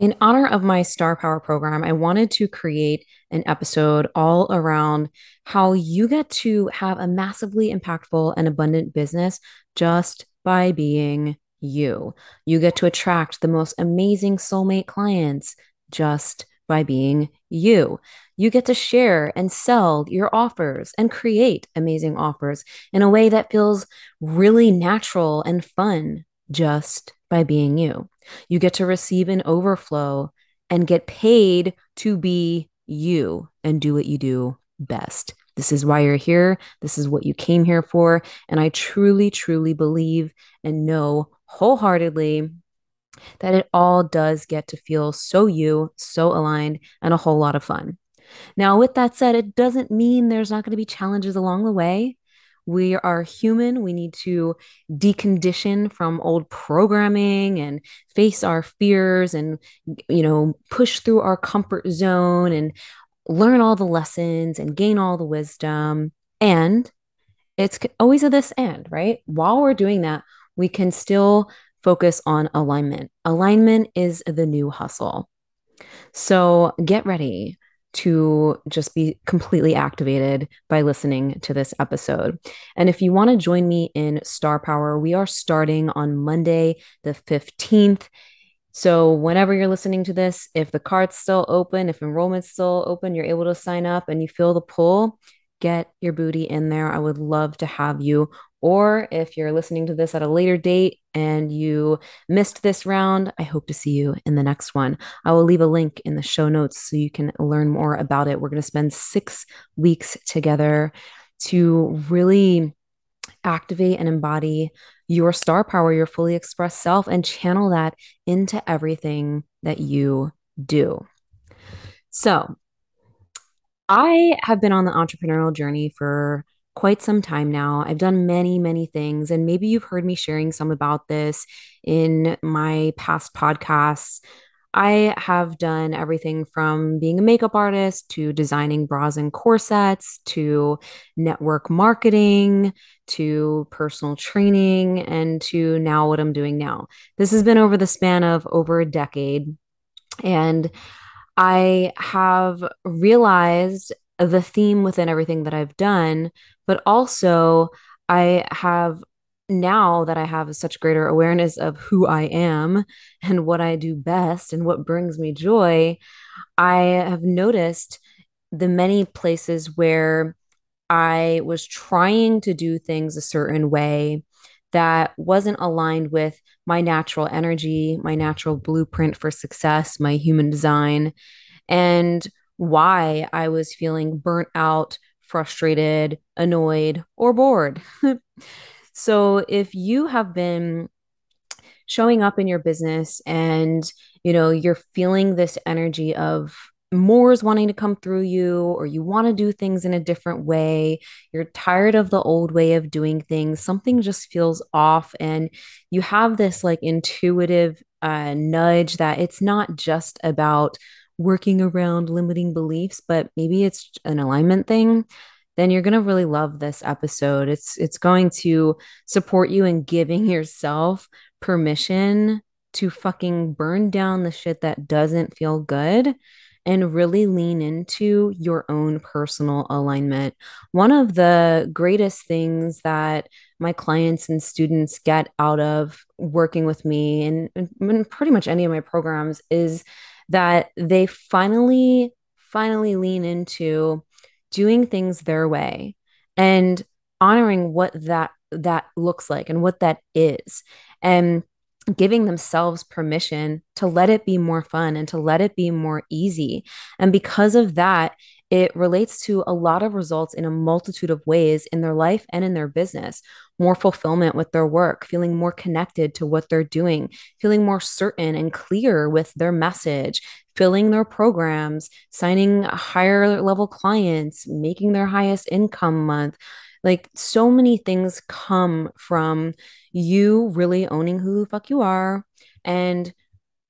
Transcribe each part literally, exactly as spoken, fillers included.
In honor of my Star Power program, I wanted to create an episode all around how you get to have a massively impactful and abundant business just by being you. You get to attract the most amazing soulmate clients just by being you. You get to share and sell your offers and create amazing offers in a way that feels really natural and fun just by being you. You get to receive an overflow and get paid to be you and do what you do best. This is why you're here. This is what you came here for. And I truly, truly believe and know wholeheartedly that it all does get to feel so you, so aligned, and a whole lot of fun. Now, with that said, it doesn't mean there's not going to be challenges along the way. We are human. We need to decondition from old programming and face our fears and, you know, push through our comfort zone and learn all the lessons and gain all the wisdom. And it's always a this and, right? While we're doing that, we can still focus on alignment. Alignment is the new hustle. So get ready to just be completely activated by listening to this episode. And if you want to join me in Star Power, we are starting on Monday, the fifteenth. So whenever you're listening to this, if the card's still open, if enrollment's still open, you're able to sign up and you feel the pull, get your booty in there. I would love to have you. Or if you're listening to this at a later date and you missed this round, I hope to see you in the next one. I will leave a link in the show notes so you can learn more about it. We're going to spend six weeks together to really activate and embody your star power, your fully expressed self, and channel that into everything that you do. So I have been on the entrepreneurial journey for quite some time now. I've done many, many things. And maybe you've heard me sharing some about this in my past podcasts. I have done everything from being a makeup artist to designing bras and corsets to network marketing to personal training and to now what I'm doing now. This has been over the span of over a decade. And I have realized the theme within everything that I've done, but also I have now that I have such greater awareness of who I am and what I do best and what brings me joy, I have noticed the many places where I was trying to do things a certain way that wasn't aligned with my natural energy, my natural blueprint for success, my human design, and why I was feeling burnt out, frustrated, annoyed, or bored. So if you have been showing up in your business and, you know, you're feeling this energy of more is wanting to come through you, or you want to do things in a different way, you're tired of the old way of doing things, something just feels off, and you have this like intuitive uh, nudge that it's not just about working around limiting beliefs, but maybe it's an alignment thing, then you're going to really love this episode. It's it's going to support you in giving yourself permission to fucking burn down the shit that doesn't feel good and really lean into your own personal alignment. One of the greatest things that my clients and students get out of working with me and, and pretty much any of my programs is that they finally, finally lean into doing things their way and honoring what that, that looks like and what that is, and giving themselves permission to let it be more fun and to let it be more easy. And because of that, it relates to a lot of results in a multitude of ways in their life and in their business, more fulfillment with their work, feeling more connected to what they're doing, feeling more certain and clear with their message, filling their programs, signing higher level clients, making their highest income month. Like, so many things come from you really owning who the fuck you are and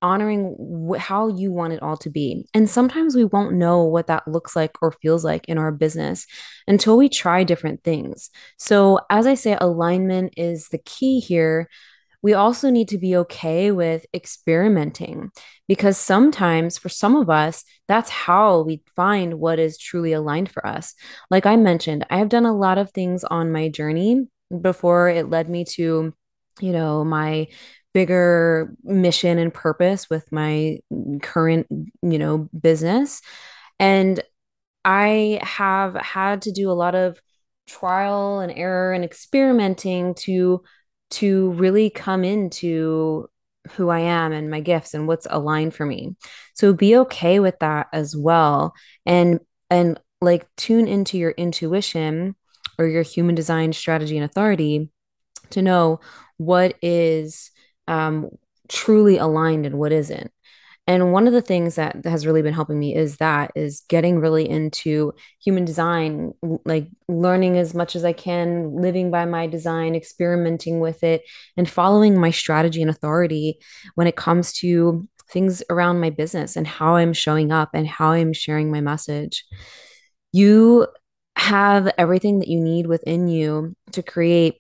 honoring wh- how you want it all to be. And sometimes we won't know what that looks like or feels like in our business until we try different things. So as I say, alignment is the key here. We also need to be okay with experimenting, because sometimes for some of us, that's how we find what is truly aligned for us. Like I mentioned, I've done a lot of things on my journey before it led me to, you know, my bigger mission and purpose with my current, you know, business. And I have had to do a lot of trial and error and experimenting to, to really come into who I am and my gifts and what's aligned for me. So be okay with that as well. And, and like, tune into your intuition or your human design strategy and authority to know what is Um, truly aligned and what isn't. And one of the things that has really been helping me is that is getting really into human design, like learning as much as I can, living by my design, experimenting with it, and following my strategy and authority when it comes to things around my business and how I'm showing up and how I'm sharing my message. You have everything that you need within you to create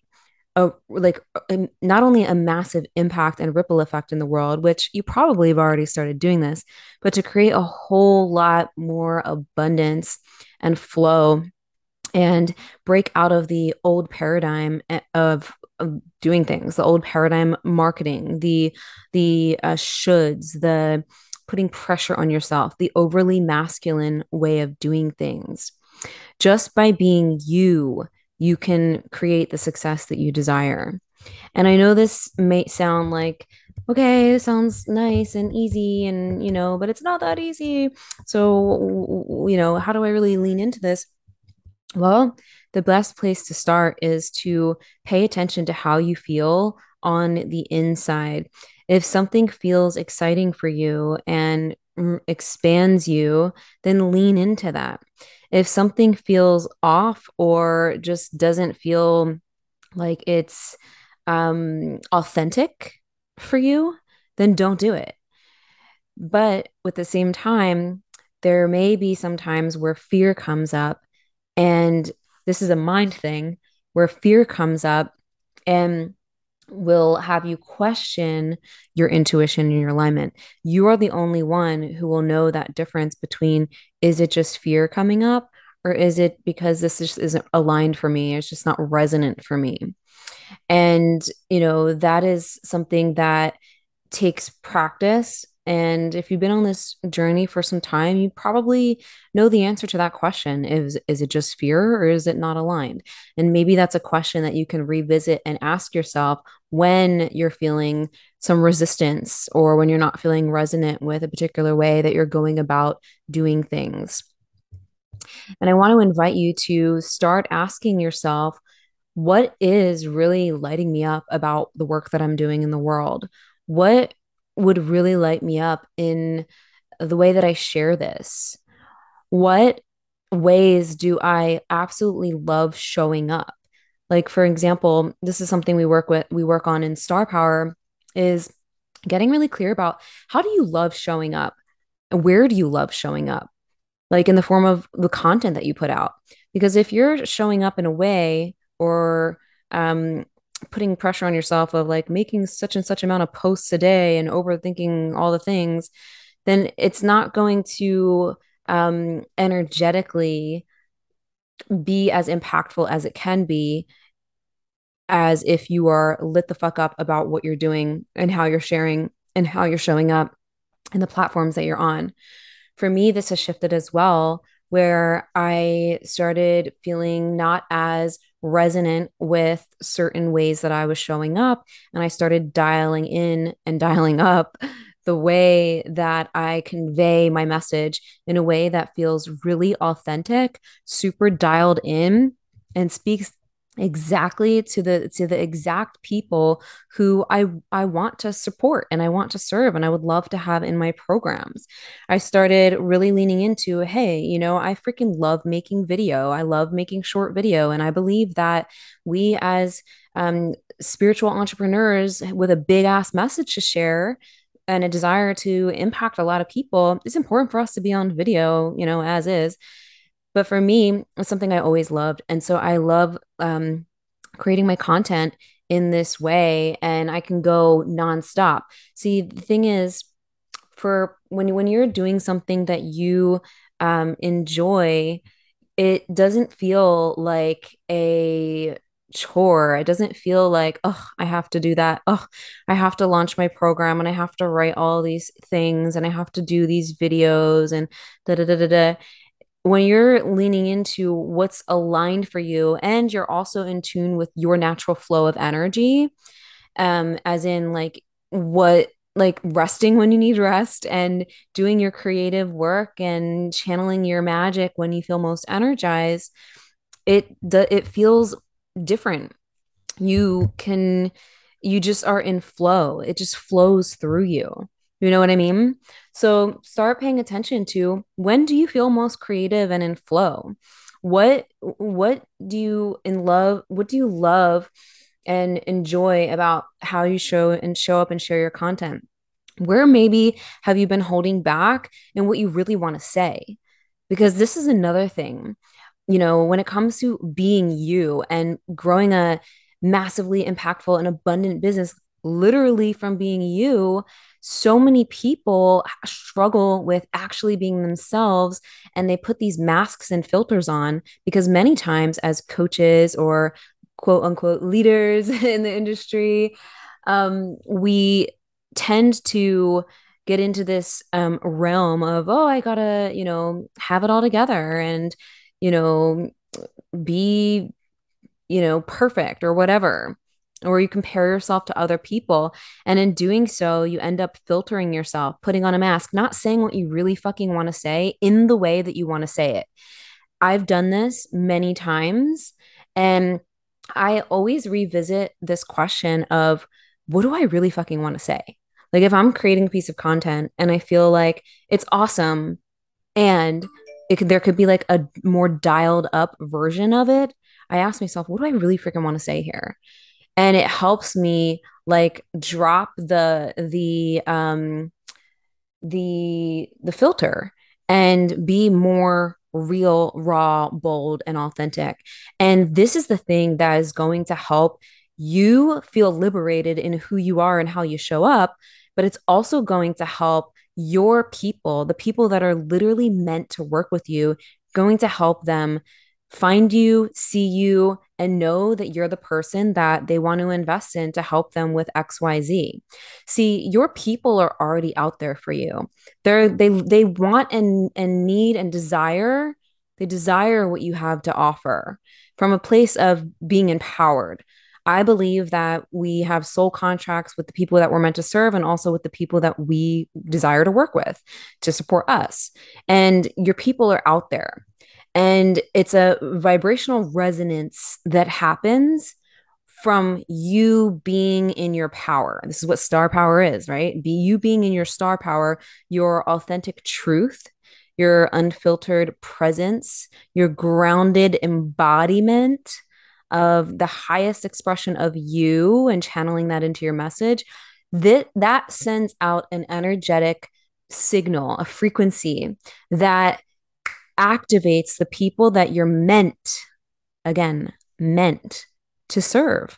A, like a, not only a massive impact and ripple effect in the world, which you probably have already started doing this, but to create a whole lot more abundance and flow and break out of the old paradigm of, of doing things, the old paradigm marketing, the, the uh, shoulds, the putting pressure on yourself, the overly masculine way of doing things. Just by being you, you can create the success that you desire. And I know this may sound like, okay, it sounds nice and easy and, you know, but it's not that easy. So, you know, how do I really lean into this? Well, the best place to start is to pay attention to how you feel on the inside. If something feels exciting for you and expands you, then lean into that. If something feels off or just doesn't feel like it's um, authentic for you, then don't do it. But at the same time, there may be some times where fear comes up, and this is a mind thing, where fear comes up and will have you question your intuition and your alignment. You are the only one who will know that difference between, is it just fear coming up, or is it because this just isn't aligned for me? It's just not resonant for me. And, you know, that is something that takes practice. And if you've been on this journey for some time, you probably know the answer to that question. Is, is it just fear, or is it not aligned? And maybe that's a question that you can revisit and ask yourself when you're feeling some resistance or when you're not feeling resonant with a particular way that you're going about doing things. And I want to invite you to start asking yourself, what is really lighting me up about the work that I'm doing in the world? What would really light me up in the way that I share this? What ways do I absolutely love showing up? Like, for example, this is something we work with, we work on in Star Power, is getting really clear about, how do you love showing up? Where do you love showing up? Like, in the form of the content that you put out. Because if you're showing up in a way or, um, putting pressure on yourself of like making such and such amount of posts a day and overthinking all the things, then it's not going to um, energetically be as impactful as it can be as if you are lit the fuck up about what you're doing and how you're sharing and how you're showing up and the platforms that you're on. For me, this has shifted as well, where I started feeling not as resonant with certain ways that I was showing up. And I started dialing in and dialing up the way that I convey my message in a way that feels really authentic, super dialed in, and speaks exactly to the to the exact people who I I want to support and I want to serve and I would love to have in my programs. I started really leaning into, hey, you know, I freaking love making video. I love making short video. And I believe that we as um, spiritual entrepreneurs with a big ass message to share and a desire to impact a lot of people, it's important for us to be on video, you know, as is. But for me, it's something I always loved. And so I love um, creating my content in this way, and I can go nonstop. See, the thing is, for when, when you're doing something that you um, enjoy, it doesn't feel like a chore. It doesn't feel like, oh, I have to do that. Oh, I have to launch my program and I have to write all these things and I have to do these videos and da da da da da. When you're leaning into what's aligned for you and you're also in tune with your natural flow of energy, um, as in like what, like resting when you need rest and doing your creative work and channeling your magic when you feel most energized, it, it feels different. You can, you just are in flow. It just flows through you. You know what I mean? So start paying attention to, when do you feel most creative and in flow? What, what do you in love? What do you love and enjoy about how you show and show up and share your content? Where maybe have you been holding back and what you really want to say? Because this is another thing, you know, when it comes to being you and growing a massively impactful and abundant business, literally from being you, so many people struggle with actually being themselves, and they put these masks and filters on because many times as coaches or quote unquote leaders in the industry, um, we tend to get into this um, realm of, oh, I gotta, you know, have it all together and, you know, be, you know, perfect or whatever. Or you compare yourself to other people. And in doing so, you end up filtering yourself, putting on a mask, not saying what you really fucking want to say in the way that you want to say it. I've done this many times. And I always revisit this question of, what do I really fucking want to say? Like if I'm creating a piece of content and I feel like it's awesome and it could, there could be like a more dialed up version of it, I ask myself, what do I really freaking want to say here? And it helps me like drop the, the, um, the, the filter and be more real, raw, bold, and authentic. And this is the thing that is going to help you feel liberated in who you are and how you show up, but it's also going to help your people, the people that are literally meant to work with you, going to help them find you, see you, and know that you're the person that they want to invest in to help them with X Y Z. See, your people are already out there for you. They're, they they want and and need and desire, they desire what you have to offer from a place of being empowered. I believe that we have soul contracts with the people that we're meant to serve and also with the people that we desire to work with to support us. And your people are out there. And it's a vibrational resonance that happens from you being in your power. This is what star power is, right? Be you being in your star power, your authentic truth, your unfiltered presence, your grounded embodiment of the highest expression of you and channeling that into your message. That, that sends out an energetic signal, a frequency that activates the people that you're meant, again, meant to serve.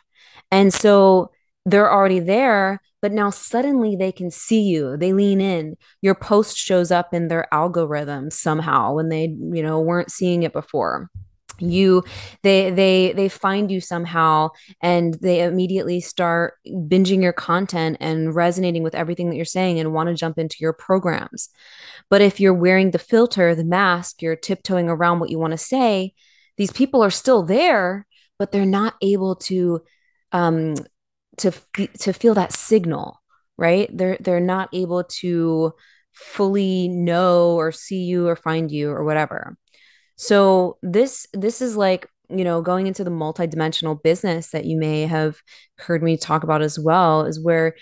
And so they're already there, but now suddenly they can see you. They lean in. Your post shows up in their algorithm somehow when they, you know, weren't seeing it before. grasp you. They, they, they find you somehow, and they immediately start binging your content and resonating with everything that you're saying and want to jump into your programs. But if you're wearing the filter, the mask, you're tiptoeing around what you want to say, these people are still there, but they're not able to, um, to, to feel that signal, right? They're, they're not able to fully know or see you or find you or whatever. So this, this is like, you know, going into the multidimensional business that you may have heard me talk about as well, is where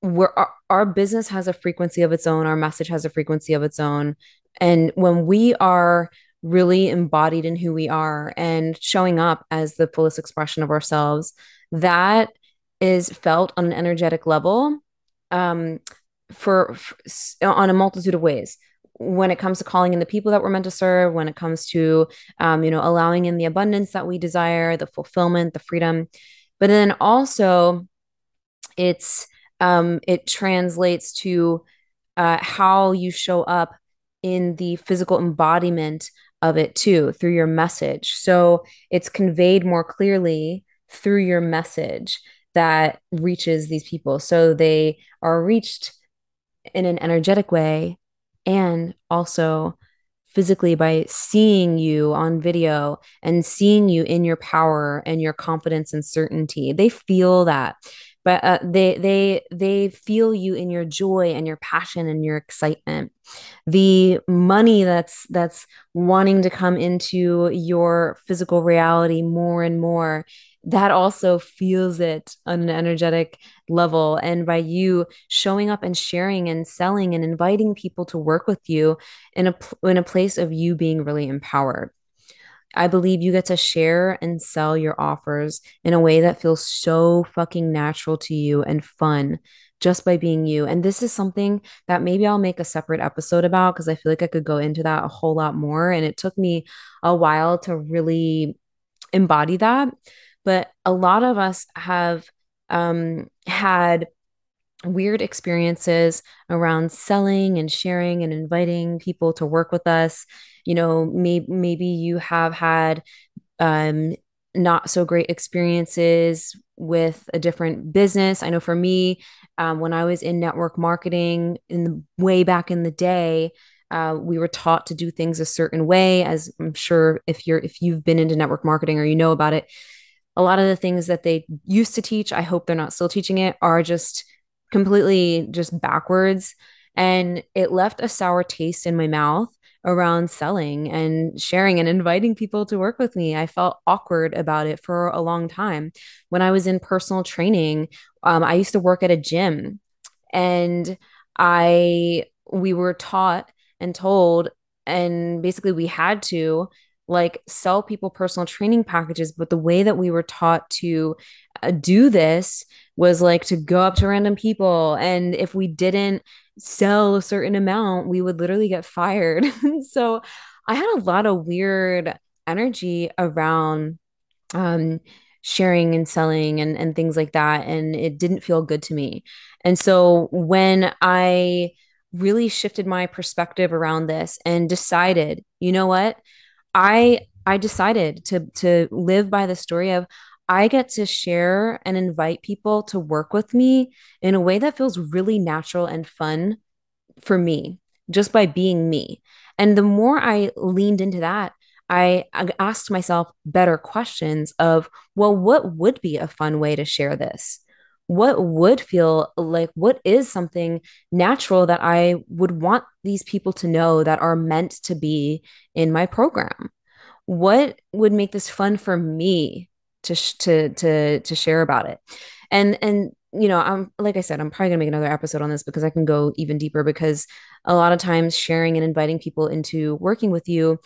where our, our business has a frequency of its own. Our message has a frequency of its own. And when we are really embodied in who we are and showing up as the fullest expression of ourselves, that is felt on an energetic level, um, for, for on a multitude of ways. When it comes to calling in the people that we're meant to serve, when it comes to, um, you know, allowing in the abundance that we desire, the fulfillment, the freedom. But then also it's, um, it translates to, uh, how you show up in the physical embodiment of it too, through your message. So it's conveyed more clearly through your message that reaches these people. So they are reached in an energetic way, and also physically by seeing you on video and seeing you in your power and your confidence and certainty. They feel that, but uh, they, they, they feel you in your joy and your passion and your excitement. The money that's, that's wanting to come into your physical reality more and more, that also feels it on an energetic level. And by you showing up and sharing and selling and inviting people to work with you in a, in a place of you being really empowered, I believe you get to share and sell your offers in a way that feels so fucking natural to you and fun just by being you. And this is something that maybe I'll make a separate episode about, because I feel like I could go into that a whole lot more. And it took me a while to really embody that. But a lot of us have um, had weird experiences around selling and sharing and inviting people to work with us. You know, may- maybe you have had um, not so great experiences with a different business. I know for me, um, when I was in network marketing in the way back in the day, Uh, we were taught to do things a certain way. As I'm sure if you're, if you've been into network marketing or you know about it, a lot of the things that they used to teach, I hope they're not still teaching it, are just completely just backwards. And it left a sour taste in my mouth around selling and sharing and inviting people to work with me. I felt awkward about it for a long time. When I was in personal training, um, I used to work at a gym, and I, we were taught and told, and basically we had to like sell people personal training packages. But the way that we were taught to uh, do this was like to go up to random people. And if we didn't sell a certain amount, we would literally get fired. So I had a lot of weird energy around, um, sharing and selling and, and things like that. And it didn't feel good to me. And so when I really shifted my perspective around this and decided, you know what, I, I decided to, to live by the story of, I get to share and invite people to work with me in a way that feels really natural and fun for me, just by being me. And the more I leaned into that, I, I asked myself better questions of, well, what would be a fun way to share this? What would feel like, what is something natural that I would want these people to know that are meant to be in my program? What would make this fun for me to, sh- to, to, to share about it? And, and, you know, I'm, like I said, I'm probably gonna make another episode on this because I can go even deeper, because a lot of times sharing and inviting people into working with you,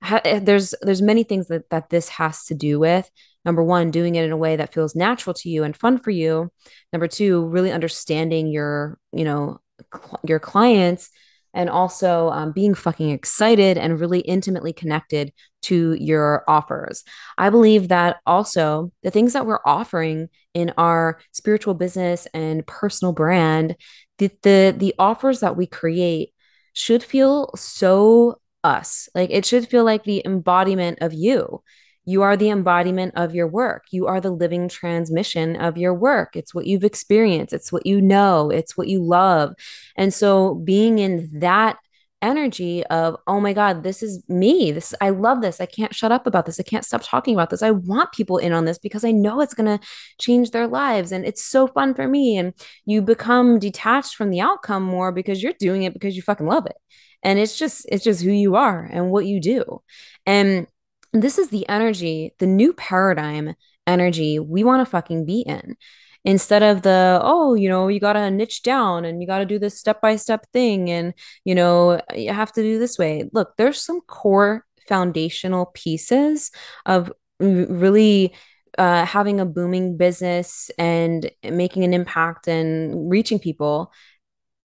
ha- there's, there's many things that, that this has to do with. Number one, doing it in a way that feels natural to you and fun for you. Number two, really understanding your, you know, cl- your clients, and also um, being fucking excited and really intimately connected to your offers. I believe that also the things that we're offering in our spiritual business and personal brand, the the, the offers that we create should feel so us. Like, it should feel like the embodiment of you. You are the embodiment of your work. You are the living transmission of your work. It's what you've experienced. It's what you know. It's what you love. And so being in that energy of, oh my God, this is me. This, I love this. I can't shut up about this. I can't stop talking about this. I want people in on this because I know it's going to change their lives. And it's so fun for me. And you become detached from the outcome more because you're doing it because you fucking love it. And it's just, it's just who you are and what you do. And this is the energy, the new paradigm energy we want to fucking be in. Instead of the, oh, you know, you got to niche down and you got to do this step-by-step thing. And, you know, you have to do this way. Look, there's some core foundational pieces of really uh, having a booming business and making an impact and reaching people.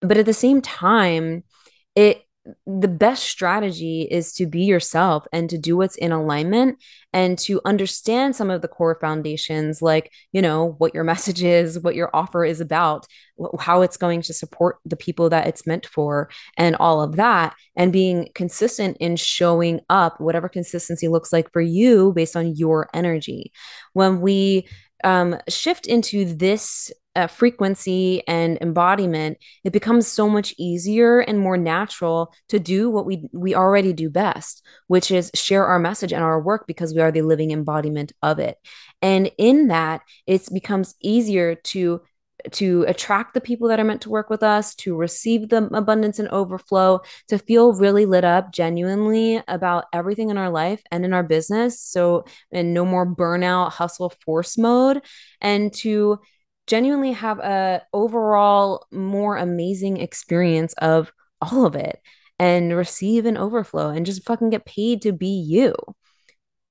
But at the same time, it, the best strategy is to be yourself and to do what's in alignment and to understand some of the core foundations, like, you know, what your message is, what your offer is about, how it's going to support the people that it's meant for, and all of that, and being consistent in showing up, whatever consistency looks like for you based on your energy. When we um, shift into this Uh, frequency and embodiment, it becomes so much easier and more natural to do what we we already do best, which is share our message and our work because we are the living embodiment of it. And in that, it becomes easier to to attract the people that are meant to work with us, to receive the abundance and overflow, to feel really lit up genuinely about everything in our life and in our business. So, and no more burnout, hustle, force mode, and to genuinely have a overall more amazing experience of all of it and receive an overflow and just fucking get paid to be you,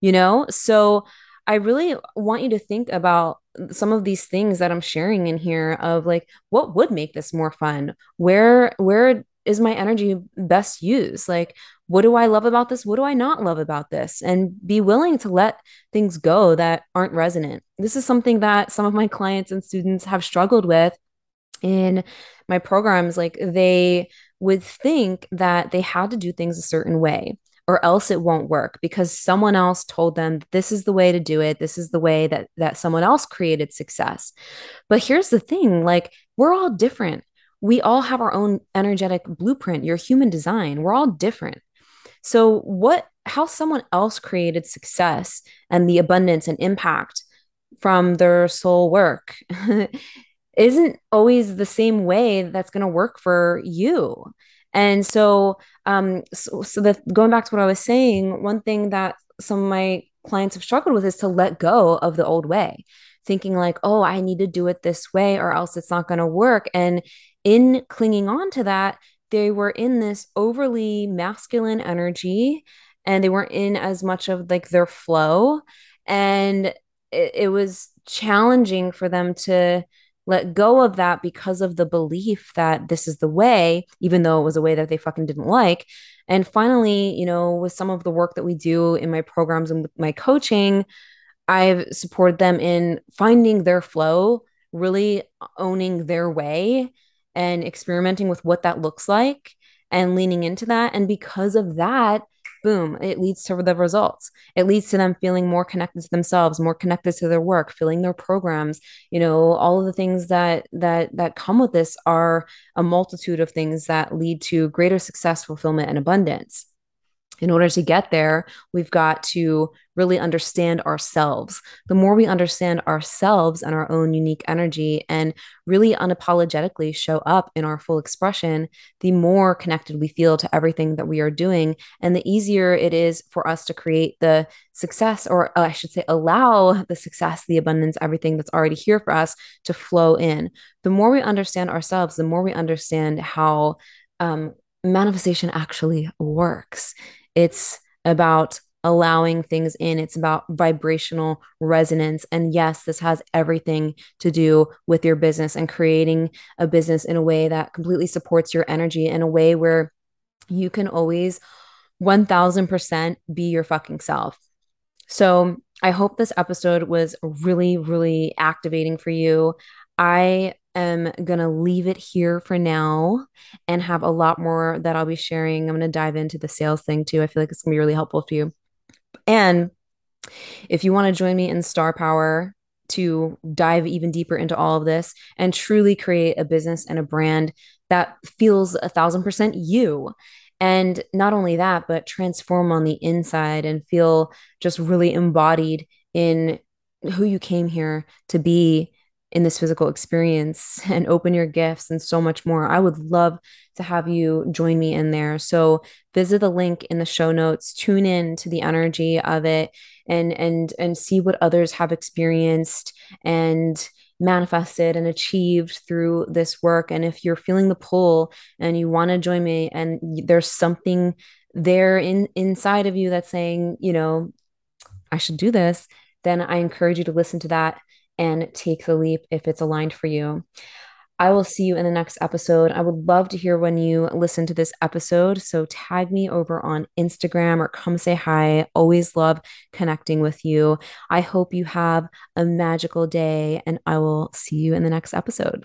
you know? So I really want you to think about some of these things that I'm sharing in here of like, what would make this more fun? Where, where is my energy best used? Like, what do I love about this? What do I not love about this? And be willing to let things go that aren't resonant. This is something that some of my clients and students have struggled with in my programs. Like, they would think that they had to do things a certain way or else it won't work because someone else told them this is the way to do it. This is the way that, that someone else created success. But here's the thing, like, we're all different. We all have our own energetic blueprint, your human design. We're all different. So what, how someone else created success and the abundance and impact from their soul work isn't always the same way that's going to work for you. And so, um, so, so the, going back to what I was saying, one thing that some of my clients have struggled with is to let go of the old way, thinking like, oh, I need to do it this way or else it's not going to work. And in clinging on to that, they were in this overly masculine energy and they weren't in as much of like their flow. And it, it was challenging for them to let go of that because of the belief that this is the way, even though it was a way that they fucking didn't like. And finally, you know, with some of the work that we do in my programs and with my coaching, I've supported them in finding their flow, really owning their way and experimenting with what that looks like and leaning into that. And because of that, boom, it leads to the results. It leads to them feeling more connected to themselves, more connected to their work, filling their programs. You know, all of the things that, that, that come with this are a multitude of things that lead to greater success, fulfillment, and abundance. In order to get there, we've got to really understand ourselves. The more we understand ourselves and our own unique energy and really unapologetically show up in our full expression, the more connected we feel to everything that we are doing. And the easier it is for us to create the success, or uh, I should say, allow the success, the abundance, everything that's already here for us to flow in. The more we understand ourselves, the more we understand how um, manifestation actually works. It's about allowing things in. It's about vibrational resonance. And yes, this has everything to do with your business and creating a business in a way that completely supports your energy, in a way where you can always one thousand percent be your fucking self. So I hope this episode was really, really activating for you. I am going to leave it here for now and have a lot more that I'll be sharing. I'm going to dive into the sales thing too. I feel like it's going to be really helpful for you. And if you want to join me in Star Power to dive even deeper into all of this and truly create a business and a brand that feels a thousand percent you. And not only that, but transform on the inside and feel just really embodied in who you came here to be in this physical experience, and open your gifts and so much more. I would love to have you join me in there. So visit the link in the show notes, tune in to the energy of it, and, and, and see what others have experienced and manifested and achieved through this work. And if you're feeling the pull and you want to join me and there's something there in inside of you that's saying, you know, I should do this, then I encourage you to listen to that and take the leap if it's aligned for you. I will see you in the next episode. I would love to hear when you listen to this episode. So tag me over on Instagram or come say hi. Always love connecting with you. I hope you have a magical day, and I will see you in the next episode.